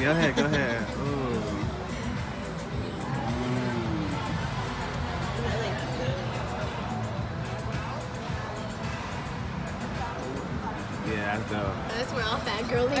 Go ahead, go ahead. Ooh. Yeah, that's dope. That's where all fat girly.